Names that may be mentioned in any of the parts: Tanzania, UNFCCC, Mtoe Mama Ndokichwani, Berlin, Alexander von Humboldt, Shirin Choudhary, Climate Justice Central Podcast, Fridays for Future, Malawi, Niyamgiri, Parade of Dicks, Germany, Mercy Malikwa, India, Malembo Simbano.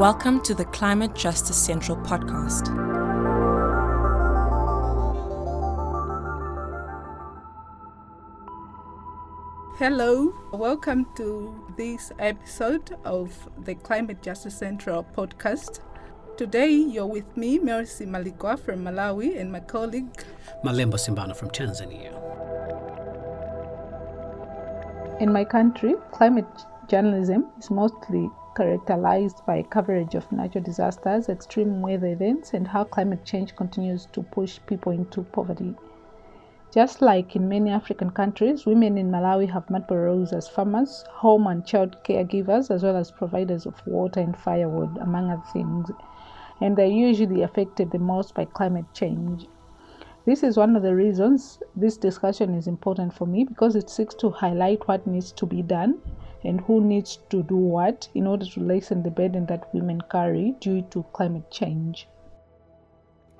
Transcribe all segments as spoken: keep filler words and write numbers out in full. Welcome to the Climate Justice Central Podcast. Hello, welcome to this episode of the Climate Justice Central Podcast. Today you're with me, Mercy Malikwa from Malawi, and my colleague Malembo Simbano from Tanzania. In my country, climate journalism is mostly characterized by coverage of natural disasters, extreme weather events, and how climate change continues to push people into poverty. Just like in many African countries, women in Malawi have multiple roles as farmers, home and child caregivers, as well as providers of water and firewood, among other things, and they are usually affected the most by climate change. This is one of the reasons this discussion is important for me, because it seeks to highlight what needs to be done and who needs to do what in order to lessen the burden that women carry due to climate change.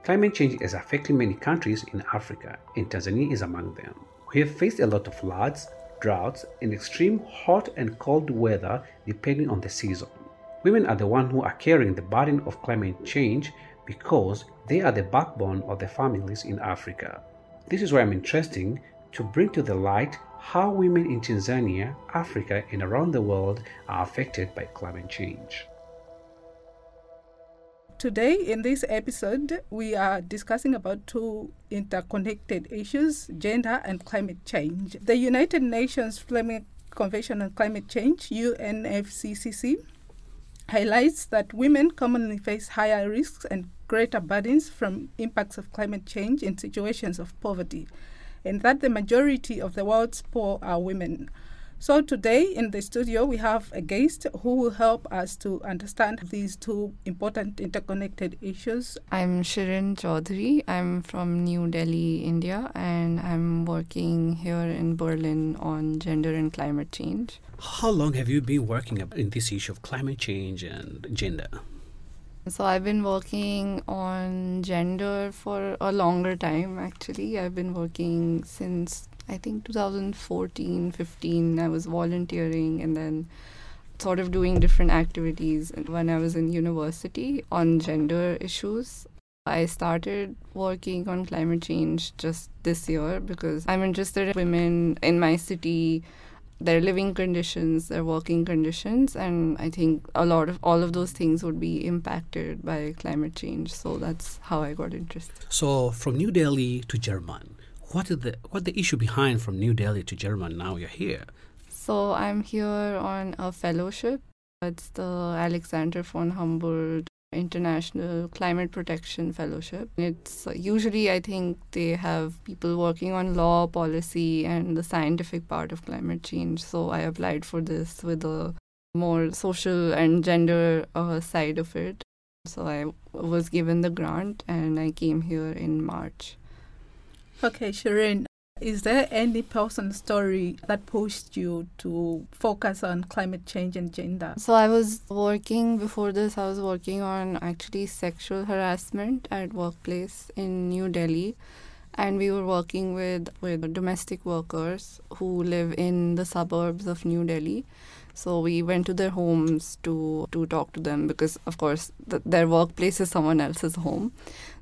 Climate change is affecting many countries in Africa, and Tanzania is among them. We have faced a lot of floods, droughts, and extreme hot and cold weather depending on the season. Women are the ones who are carrying the burden of climate change because they are the backbone of the families in Africa. This is why I'm interested to bring to the light how women in Tanzania, Africa, and around the world are affected by climate change. Today, in this episode, we are discussing about two interconnected issues, gender and climate change. The United Nations Framework Convention on Climate Change, U N F C C C, highlights that women commonly face higher risks and greater burdens from impacts of climate change in situations of poverty, and that the majority of the world's poor are women. So today in the studio we have a guest who will help us to understand these two important interconnected issues. I'm Shirin Choudhary. I'm from New Delhi, India, and I'm working here in Berlin on gender and climate change. How long have you been working in this issue of climate change and gender? So I've been working on gender for a longer time, actually. I've been working since, I think, twenty fourteen, fifteen. I was volunteering and then sort of doing different activities when I was in university on gender issues. I started working on climate change just this year because I'm interested in women in my city, their living conditions, their working conditions, and I think a lot of all of those things would be impacted by climate change. So that's how I got interested. So from New Delhi to German, what is the what the issue behind from New Delhi to German? Now you're here. So I'm here on a fellowship. It's the Alexander von Humboldt International Climate Protection Fellowship. It's usually, I think, they have people working on law, policy, and the scientific part of climate change. So I applied for this with a more social and gender uh, side of it. So I was given the grant and I came here in March. Okay, Shirin, is there any personal story that pushed you to focus on climate change and gender? So I was working, before this, I was working on actually sexual harassment at workplace in New Delhi. And we were working with, with domestic workers who live in the suburbs of New Delhi. So we went to their homes to, to talk to them because, of course, th- their workplace is someone else's home.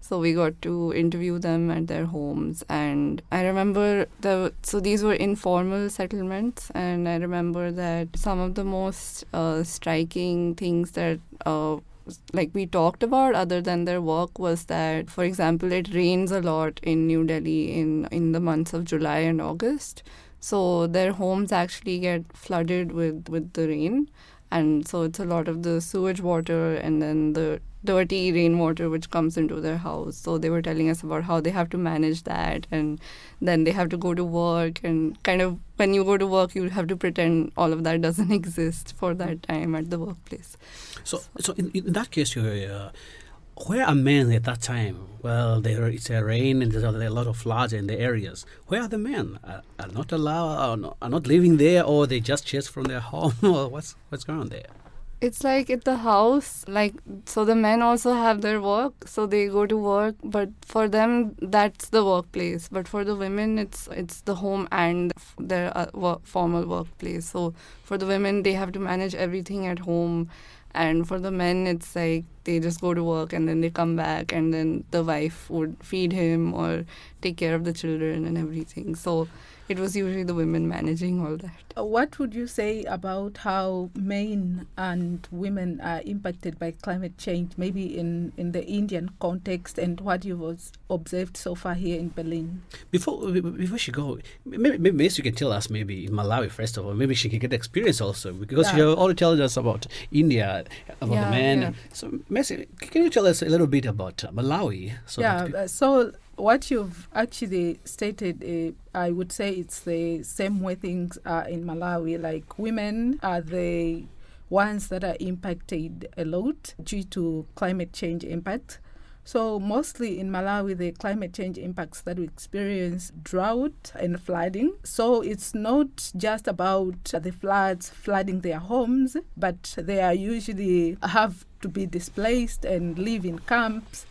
So we got to interview them at their homes. And I remember, the so these were informal settlements. And I remember that some of the most uh, striking things that uh, like we talked about other than their work was that, for example, it rains a lot in New Delhi in, in the months of July and August. So their homes actually get flooded with, with the rain. And so it's a lot of the sewage water and then the dirty rainwater which comes into their house. So they were telling us about how they have to manage that. And then they have to go to work. And kind of when you go to work, you have to pretend all of that doesn't exist for that time at the workplace. So so in, in that case, you uh, where are men at that time? Well, there it's a rain and there's a lot of floods in the areas. Where are the men? Are, are not allowed? Are not, are not living there, or they just chased from their home? Or what's what's going on there? It's like at the house, like, so the men also have their work, so they go to work, but for them, that's the workplace. But for the women, it's it's the home and their uh, work, formal workplace. So for the women, they have to manage everything at home. And for the men, it's like they just go to work and then they come back and then the wife would feed him or take care of the children and everything. So it was usually the women managing all that. What would you say about how men and women are impacted by climate change, maybe in, in the Indian context, and what you've observed so far here in Berlin? Before before she go, maybe, maybe you can tell us maybe in Malawi, first of all, maybe she can get experience also, because yeah. you already told us about India, about yeah, the men. Yeah. So Mercy, can you tell us a little bit about uh, Malawi? So yeah, that, uh, so what you've actually stated, uh, I would say it's the same way things are in Malawi. Like, women are the ones that are impacted a lot due to climate change impact. So mostly in Malawi, the climate change impacts that we experience, drought and flooding. So it's not just about the floods flooding their homes, but they are usually have to be displaced and live in camps.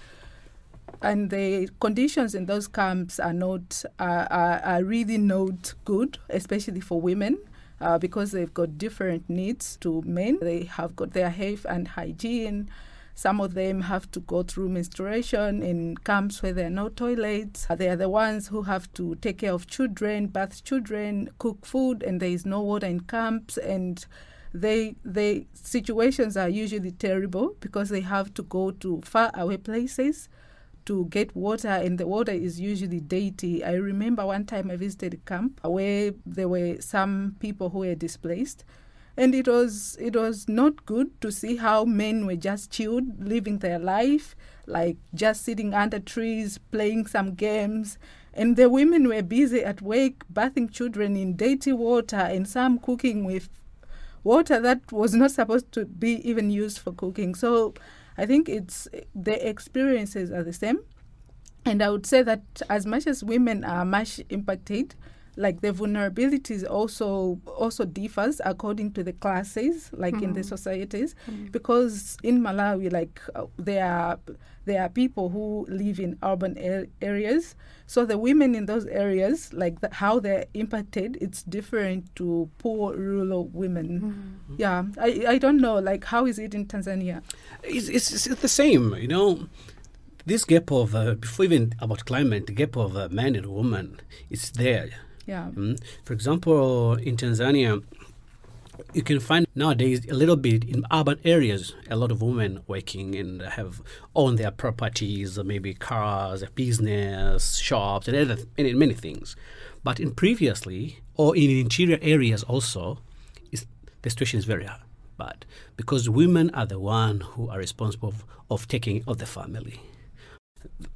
And the conditions in those camps are not uh, are, are really not good, especially for women, uh, because they've got different needs to men. They have got their health and hygiene. Some of them have to go through menstruation in camps where there are no toilets. They are the ones who have to take care of children, bath children, cook food, and there is no water in camps. And they, they situations are usually terrible because they have to go to far away places to get water, and the water is usually dirty. I remember one time I visited a camp where there were some people who were displaced, and it was it was not good to see how men were just chilled, living their life, like just sitting under trees, playing some games. And the women were busy at work, bathing children in dirty water, and some cooking with water that was not supposed to be even used for cooking. So I think it's the experiences are the same. And I would say that as much as women are much impacted, like the vulnerabilities also also differs according to the classes, like mm. in the societies, mm. because in Malawi, like uh, there are there are people who live in urban er- areas. So the women in those areas, like the, how they're impacted, it's different to poor rural women. Mm. Yeah, I I don't know, like how is it in Tanzania? It's it's, it's the same, you know. This gap of uh, before even about climate, the gap of uh, man and woman is there. Yeah. Mm. For example, in Tanzania, you can find nowadays a little bit in urban areas, a lot of women working and have own their properties, maybe cars, business, shops, and other, and many things. But in previously, or in interior areas also, it's, the situation is very bad because women are the one who are responsible of, of taking of the family.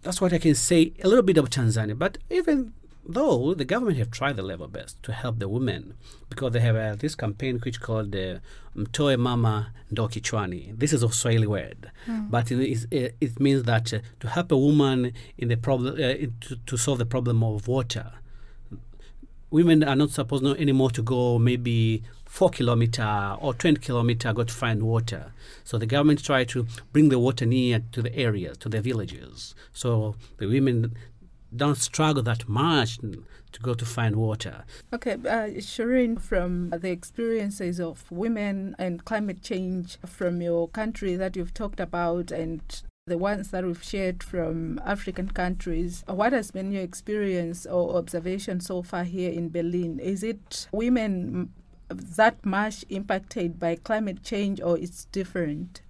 That's what I can say a little bit about Tanzania, but even though the government have tried the level best to help the women, because they have uh, this campaign which is called uh, Mtoe Mama Ndokichwani. This is a Swahili word, mm. but it, is, it, it means that uh, to help a woman in the problem uh, to, to solve the problem of water. Women are not supposed to anymore to go maybe four kilometer or twenty kilometer go to find water. So the government tried to bring the water near to the areas, to the villages. So the women don't struggle that much to go to find water. Okay, uh, Shirin, from the experiences of women and climate change from your country that you've talked about and the ones that we've shared from African countries, what has been your experience or observation so far here in Berlin? Is it women that much impacted by climate change, or it's different?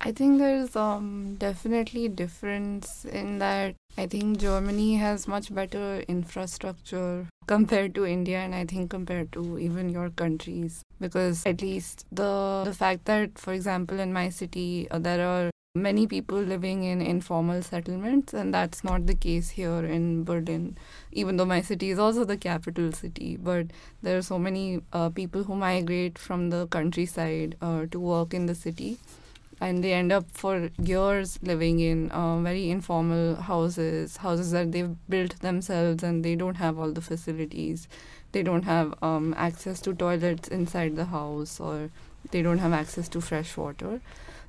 I think there's um, definitely difference in that. I think Germany has much better infrastructure compared to India, and I think compared to even your countries, because at least the the fact that, for example, in my city uh, there are many people living in informal settlements, and that's not the case here in Berlin, even though my city is also the capital city. But there are so many uh, people who migrate from the countryside uh, to work in the city. And they end up for years living in uh, very informal houses, houses that they've built themselves, and they don't have all the facilities. They don't have um, access to toilets inside the house, or they don't have access to fresh water.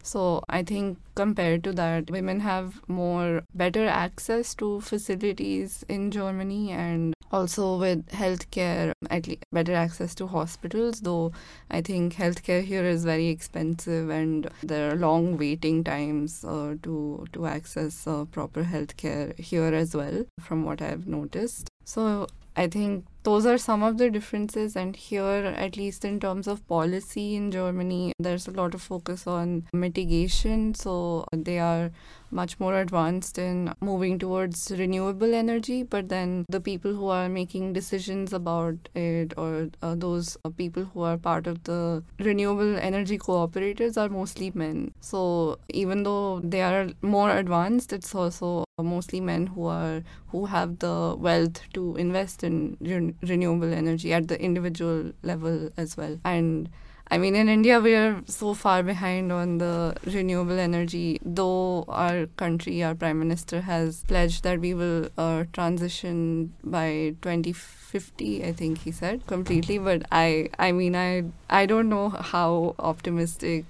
So I think compared to that, women have more better access to facilities in Germany, and Also with healthcare, at least better access to hospitals, though I think healthcare here is very expensive and there are long waiting times uh, to, to access uh, proper healthcare here as well, from what I've noticed. So I think those are some of the differences. And here, at least in terms of policy in Germany, there's a lot of focus on mitigation. So they are much more advanced in moving towards renewable energy. But then the people who are making decisions about it, or uh, those uh, people who are part of the renewable energy cooperatives, are mostly men. So even though they are more advanced, it's also mostly men who are who have the wealth to invest in re- renewable energy at the individual level as well. And I mean, in India, we are so far behind on the renewable energy, though our country, our Prime Minister has pledged that we will uh, transition by twenty fifty, I think he said, completely. But I I mean, I, I don't know how optimistic.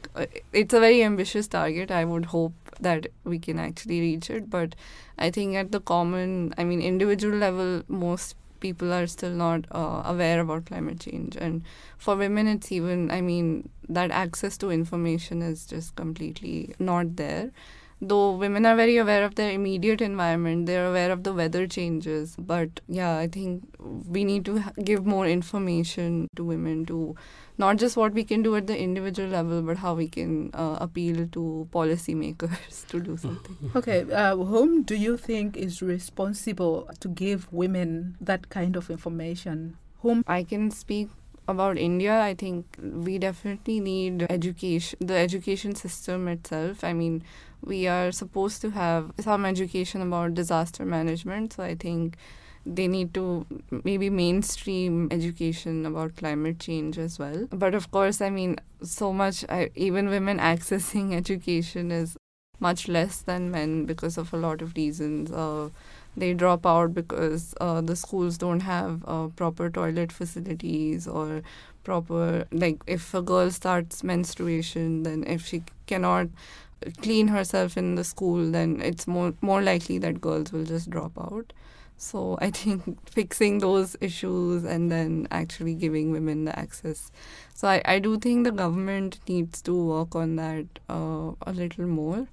It's a very ambitious target. I would hope that we can actually reach it. But I think at the common, I mean, individual level, most people are still not uh, aware about climate change. And for women, it's even, I mean, that access to information is just completely not there. Though women are very aware of their immediate environment, they're aware of the weather changes. But yeah, I think we need to give more information to women, to not just what we can do at the individual level, but how we can uh, appeal to policymakers to do something. Okay, uh, whom do you think is responsible to give women that kind of information? Whom? I can speak about India. I think we definitely need education, the education system itself. I mean, we are supposed to have some education about disaster management, so I think they need to maybe mainstream education about climate change as well. But of course, I mean, so much, I, even women accessing education is much less than men because of a lot of reasons. Uh, they drop out because uh, the schools don't have uh, proper toilet facilities, or proper, like if a girl starts menstruation, then if she cannot clean herself in the school, then it's more, more likely that girls will just drop out. So I think fixing those issues and then actually giving women the access. So I, I do think the government needs to work on that uh, a little more.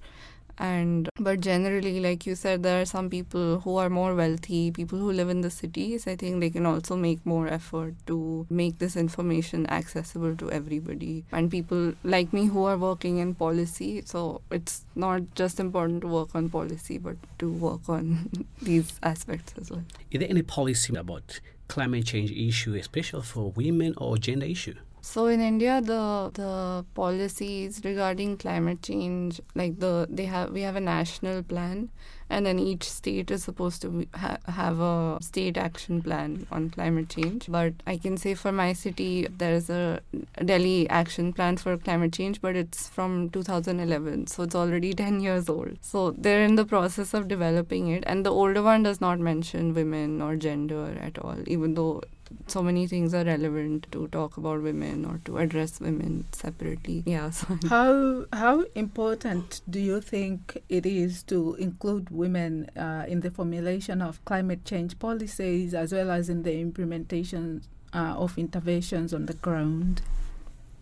And but generally, like you said, there are some people who are more wealthy, people who live in the cities. I think they can also make more effort to make this information accessible to everybody, and people like me who are working in policy. So it's not just important to work on policy, but to work on these aspects as well. Is there any policy about climate change issue, especially for women, or gender issue? So in India, the the policies regarding climate change, like the they have we have a national plan, and then each state is supposed to ha- have a state action plan on climate change. But I can say for my city, there is a Delhi action plan for climate change, but it's from two thousand eleven, so it's already ten years old. So they're in the process of developing it, and the older one does not mention women or gender at all, even though so many things are relevant to talk about women or to address women separately. Yeah. So how how important do you think it is to include women uh, in the formulation of climate change policies, as well as in the implementation uh, of interventions on the ground?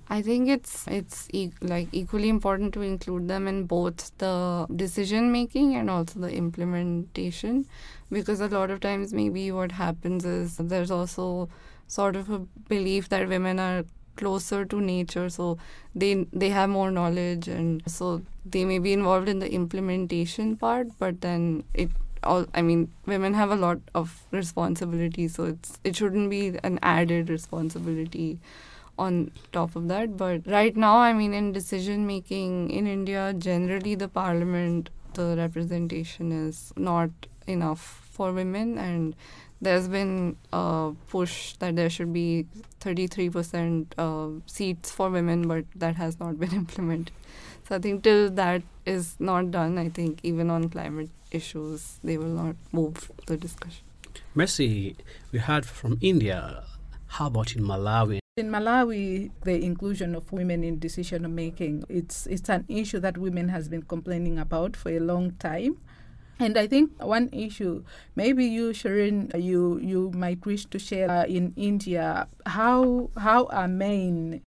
I think it's it's e- like equally important to include them in both the decision making and also the implementation, because a lot of times maybe what happens is there's also sort of a belief that women are closer to nature, so they they have more knowledge, and so they may be involved in the implementation part. But then it all I mean women have a lot of responsibility, so it's it shouldn't be an added responsibility on top of that. But right now, I mean, in decision making in India, generally the parliament, the representation is not enough for women, and there's been a push that there should be thirty-three percent uh, seats for women, but that has not been implemented. So I think till that is not done, I think even on climate issues, they will not move the discussion. Mercy, we heard from India. How about in Malawi? In Malawi, the inclusion of women in decision-making, it's it's an issue that women has been complaining about for a long time. And I think one issue, maybe you, Shirin, you you might wish to share uh, in India, how how are men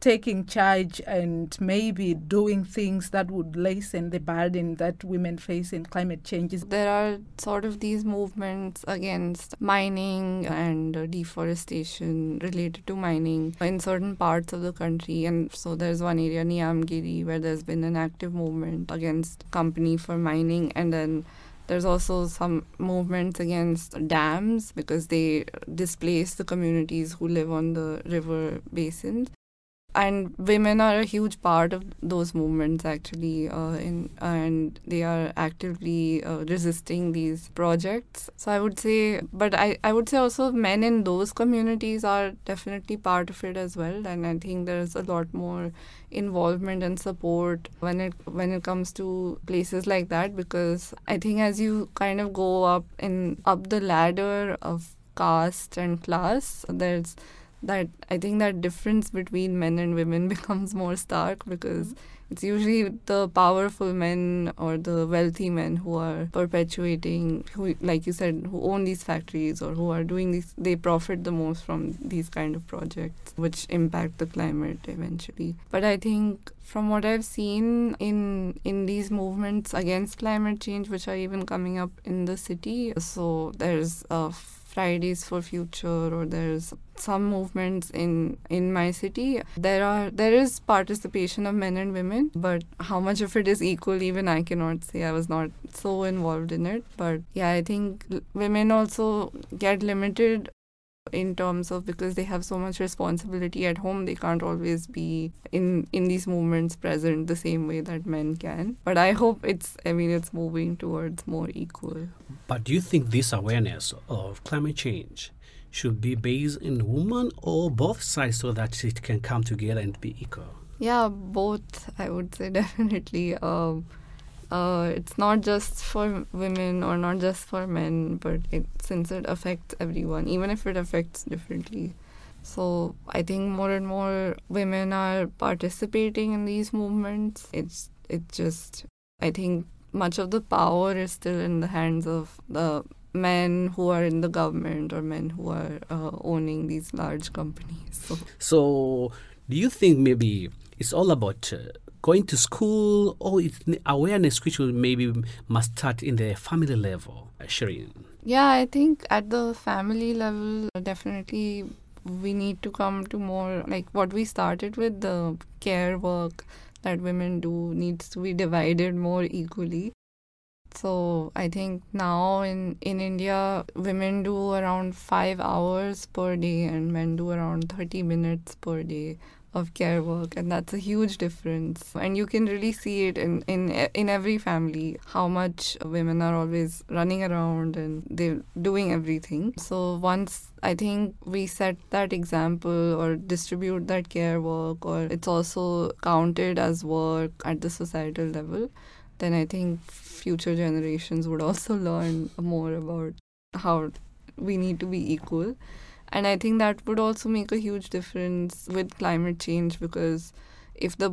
taking charge and maybe doing things that would lessen the burden that women face in climate change? There are sort of these movements against mining and deforestation related to mining in certain parts of the country. And so there's one area, Niyamgiri, where there's been an active movement against company for mining. And then there's also some movements against dams because they displace the communities who live on the river basins. And women are a huge part of those movements, actually, uh, in, and they are actively uh, resisting these projects. So I would say, but I, I would say also men in those communities are definitely part of it as well. And I think there's a lot more involvement and support when it when it comes to places like that, because I think as you kind of go up in up the ladder of caste and class, there's that I think that difference between men and women becomes more stark, because it's usually the powerful men or the wealthy men who are perpetuating, who, like you said, who own these factories or who are doing these, they profit the most from these kind of projects, which impact the climate eventually. But I think from what I've seen in in these movements against climate change, which are even coming up in the city, so there's a Fridays for Future, or there's some movements in, in my city. There are there is participation of men and women, but how much of it is equal, even I cannot say. I was not so involved in it. But yeah, I think women also get limited in terms of, because they have so much responsibility at home, they can't always be in, in these movements present the same way that men can. But I hope it's, I mean, it's moving towards more equal. But do you think this awareness of climate change should be based in women or both sides, so that it can come together and be equal? Yeah, both, I would say, definitely. Um, Uh, it's not just for women or not just for men, but it, since it affects everyone, even if it affects differently. So I think more and more women are participating in these movements. It's it just, I think much of the power is still in the hands of the men who are in the government or men who are uh, owning these large companies. So. so do you think maybe it's all about Uh, going to school, or it's awareness which will maybe must start in the family level, Shirin? Yeah, I think at the family level, definitely we need to come to more, like what we started with, the care work that women do needs to be divided more equally. So I think now in, in India, women do around five hours per day and men do around thirty minutes per day of care work, and that's a huge difference. And you can really see it in, in in every family, how much women are always running around and they're doing everything. So once I think we set that example or distribute that care work, or it's also counted as work at the societal level, then I think future generations would also learn more about how we need to be equal. And I think that would also make a huge difference with climate change, because if the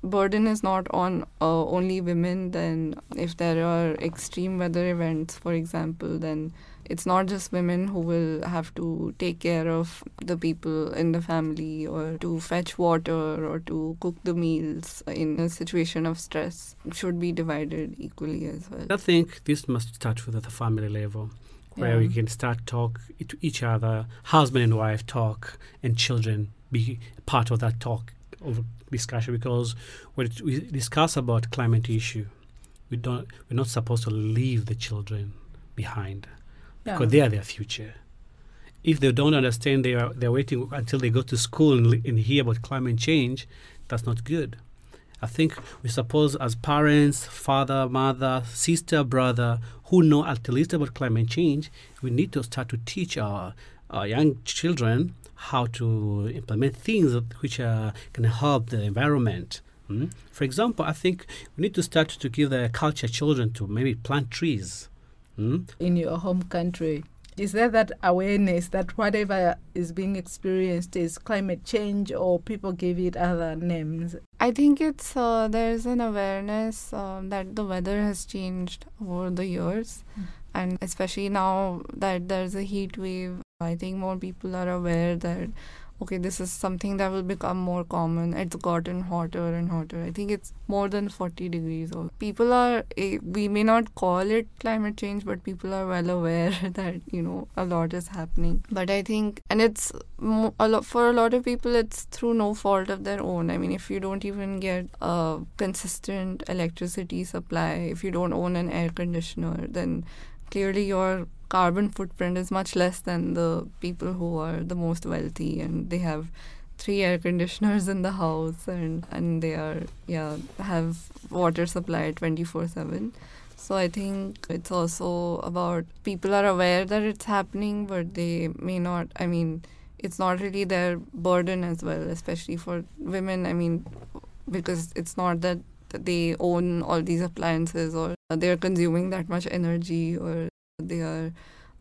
burden is not on uh, only women, then if there are extreme weather events, for example, then it's not just women who will have to take care of the people in the family or to fetch water or to cook the meals in a situation of stress. It should be divided equally as well. I think this must start with the family level, where yeah. we can start talk to each other, husband and wife talk, and children be part of that talk of discussion. Because when we discuss about climate issue, we don't we're not supposed to leave the children behind, yeah. because they are their future. If they don't understand, they are they're waiting until they go to school and, and hear about climate change. That's not good. I think we suppose as parents, father, mother, sister, brother, who know at least about climate change, we need to start to teach our, our young children how to implement things which are, can help the environment. Hmm? For example, I think we need to start to give the culture children to maybe plant trees. Hmm? In your home country, Is there that awareness that whatever is being experienced is climate change, or people give it other names? I think it's uh, there's an awareness uh, that the weather has changed over the years. Mm. And especially now that there's a heat wave, I think more people are aware that, okay, this is something that will become more common. It's gotten hotter and hotter. I think it's more than forty degrees. People are, we may not call it climate change, but people are well aware that, you know, a lot is happening. But I think, and it's, a lot, for a lot of people, it's through no fault of their own. I mean, if you don't even get a consistent electricity supply, if you don't own an air conditioner, then clearly your carbon footprint is much less than the people who are the most wealthy and they have three air conditioners in the house and, and they are, yeah, have water supply twenty-four seven. So I think it's also about people are aware that it's happening, but they may not, I mean, it's not really their burden as well, especially for women, I mean, because it's not that they own all these appliances or they're consuming that much energy or they are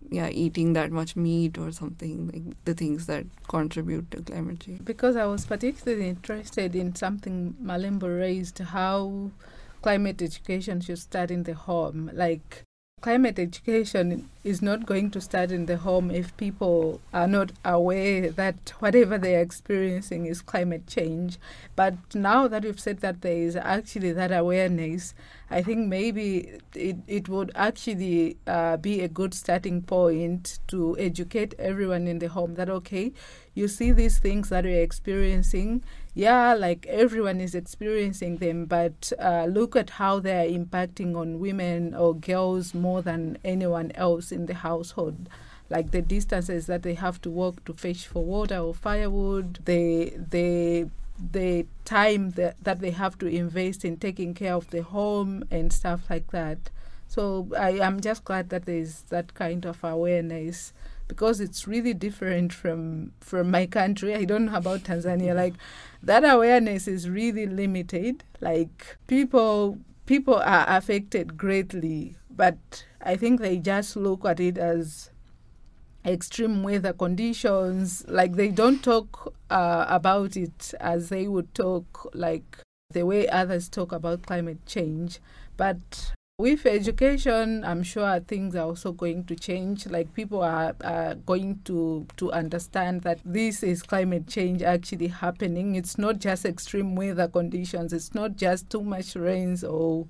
yeah eating that much meat or something, like the things that contribute to climate change. Because I was particularly interested in something Malembo raised, how climate education should start in the home. Like, climate education is not going to start in the home if people are not aware that whatever they are experiencing is climate change. But now that we've said that there is actually that awareness, I think maybe it, it would actually uh, be a good starting point to educate everyone in the home that, okay, you see these things that you're experiencing, yeah, like everyone is experiencing them, but uh, look at how they're impacting on women or girls more than anyone else in the household. Like the distances that they have to walk to fetch for water or firewood, the, the, the time that, that they have to invest in taking care of the home and stuff like that. So I am just glad that there's that kind of awareness, because it's really different from from my country. I don't know about Tanzania. Like, that awareness is really limited. Like, people people are affected greatly, but I think they just look at it as extreme weather conditions. Like, they don't talk uh, about it as they would talk, like the way others talk about climate change. But with education, I'm sure things are also going to change. Like, people are, are going to, to understand that this is climate change actually happening. It's not just extreme weather conditions. It's not just too much rains or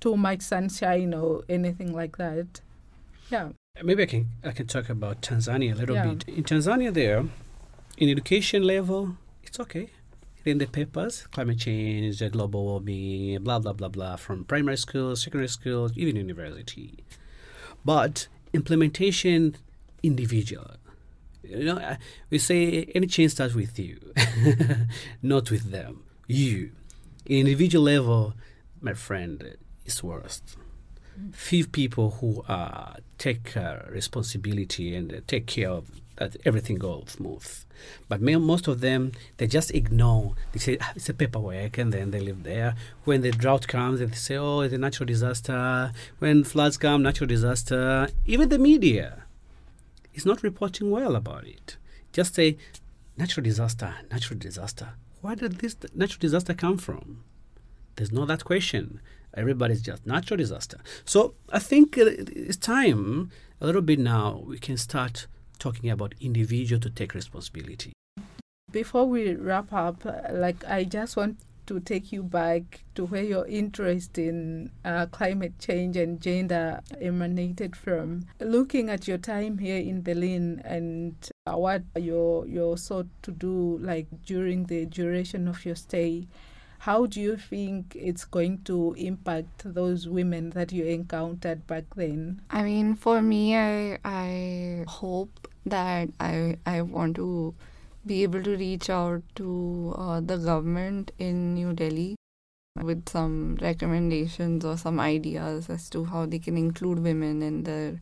too much sunshine or anything like that. Yeah. Maybe I can I can talk about Tanzania a little yeah. bit. In Tanzania there, in education level, it's okay. In the papers, climate change, global warming, blah, blah, blah, blah, from primary school, secondary school, even university. But implementation, individual. You know, we say any change starts with you, not with them. You. In individual level, my friend, it's worst. Few people who uh, take uh, responsibility and uh, take care of that everything goes smooth. But may, most of them, they just ignore. They say, ah, it's a paperwork, and then they live there. When the drought comes, they say, oh, it's a natural disaster. When floods come, natural disaster. Even the media is not reporting well about it. Just say, natural disaster, natural disaster. Where did this natural disaster come from? There's no that question. Everybody's just natural disaster. So I think it's time, a little bit now, we can start talking about individual to take responsibility. Before we wrap up, like, I just want to take you back to where your interest in uh, climate change and gender emanated from. Looking at your time here in Berlin and uh, what you you sought to do, like, during the duration of your stay, how do you think it's going to impact those women that you encountered back then? I mean, for me, I I hope that I I want to be able to reach out to uh, the government in New Delhi with some recommendations or some ideas as to how they can include women in their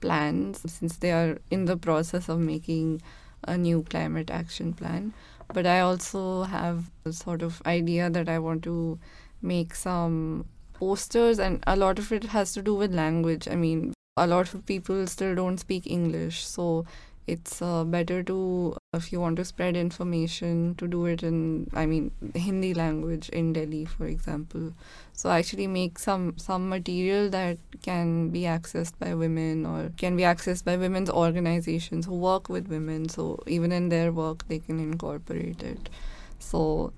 plans, since they are in the process of making a new climate action plan. But I also have a sort of idea that I want to make some posters, and a lot of it has to do with language. I mean, a lot of people still don't speak English, so it's uh, better to, if you want to spread information, to do it in, I mean, Hindi language in Delhi, for example. So actually make some, some material that can be accessed by women or can be accessed by women's organizations who work with women. So even in their work, they can incorporate it. So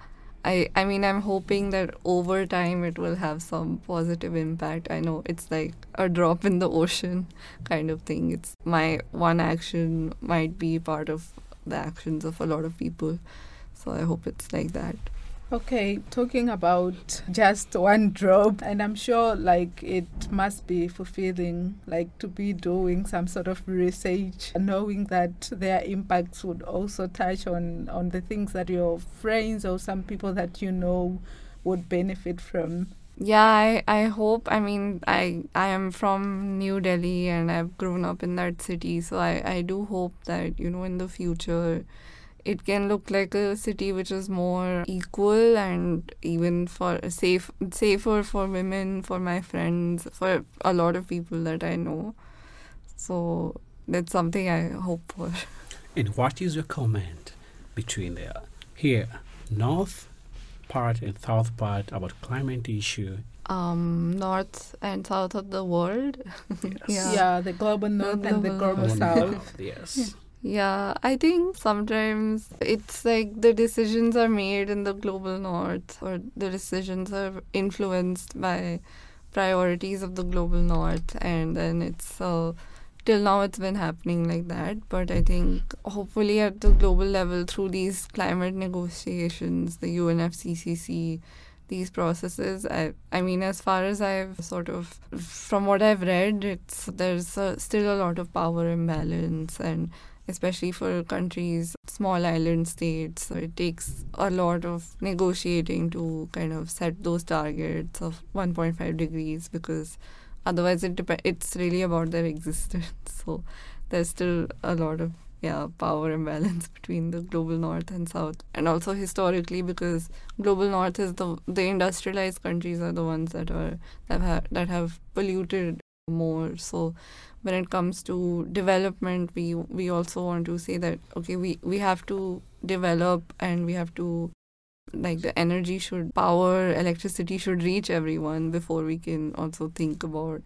I, I mean, I'm hoping that over time it will have some positive impact. I know it's like a drop in the ocean kind of thing. It's my one action might be part of the actions of a lot of people. So I hope it's like that. Okay, talking about just one drop, and I'm sure like it must be fulfilling, like to be doing some sort of research, knowing that their impacts would also touch on, on the things that your friends or some people that you know would benefit from. Yeah, I, I hope, I mean, I, I am from New Delhi and I've grown up in that city. So I, I do hope that, you know, in the future, it can look like a city which is more equal and even for safe, safer for women, for my friends, for a lot of people that I know. So that's something I hope for. And what is your comment between the here north part and south part about climate issue? Um, north and south of the world. Yes. yeah. yeah, the global north the and global the global south. south. Yes. Yeah. Yeah, I think sometimes it's like the decisions are made in the global north, or the decisions are influenced by priorities of the global north, and then it's uh, till now it's been happening like that. But I think hopefully at the global level, through these climate negotiations, the U N F C C C, these processes, I, I mean, as far as I've sort of, from what I've read, it's there's uh, still a lot of power imbalance, and especially for countries, small island states. So it takes a lot of negotiating to kind of set those targets of one point five degrees, because otherwise it dep- it's really about their existence. So there's still a lot of yeah power imbalance between the global north and south. And also historically, because global north is the the industrialized countries are the ones that are that have, that have polluted more. So when it comes to development, we we also want to say that, okay, we, we have to develop, and we have to, like, the energy should, power, electricity should reach everyone before we can also think about,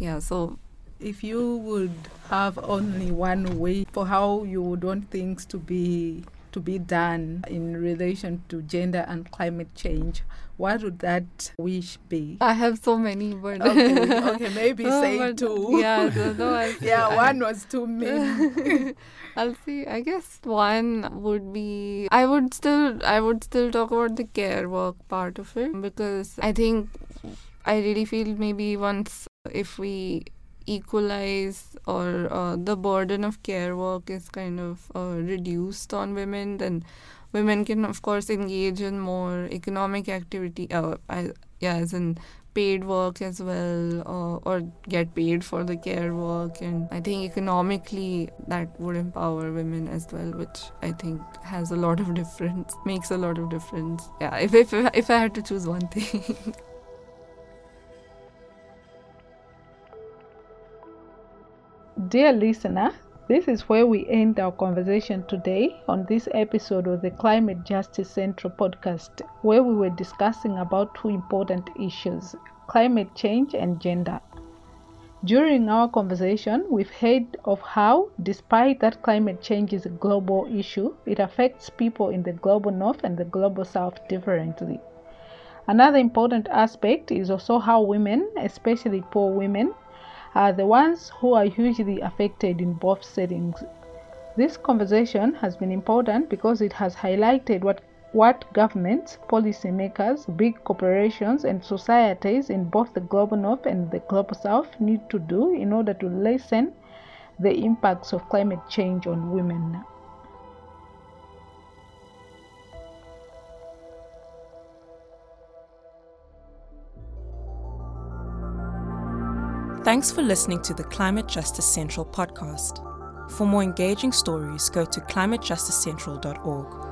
yeah, so. If you would have only one way for how you would want things to be to be done in relation to gender and climate change, what would that wish be? I have so many, but okay, okay maybe no, say two. Yeah, no, no, I'll see. yeah, one was too many. I'll see. I guess one would be I would still I would still talk about the care work part of it, because I think I really feel maybe once if we equalize or uh, the burden of care work is kind of uh, reduced on women, then women can of course engage in more economic activity, uh, as, yeah, as in paid work as well, uh, or get paid for the care work. And I think economically that would empower women as well, which I think has a lot of difference, makes a lot of difference. Yeah, if, if, if I had to choose one thing. Dear listener, this is where we end our conversation today on this episode of the Climate Justice Central Podcast, where we were discussing about two important issues, climate change and gender. During our conversation, we've heard of how, despite that climate change is a global issue, it affects people in the global north and the global south differently. Another important aspect is also how women, especially poor women, are the ones who are hugely affected in both settings. This conversation has been important because it has highlighted what, what governments, policymakers, big corporations, and societies in both the global north and the global south need to do in order to lessen the impacts of climate change on women. Thanks for listening to the Climate Justice Central podcast. For more engaging stories, go to climate justice central dot org.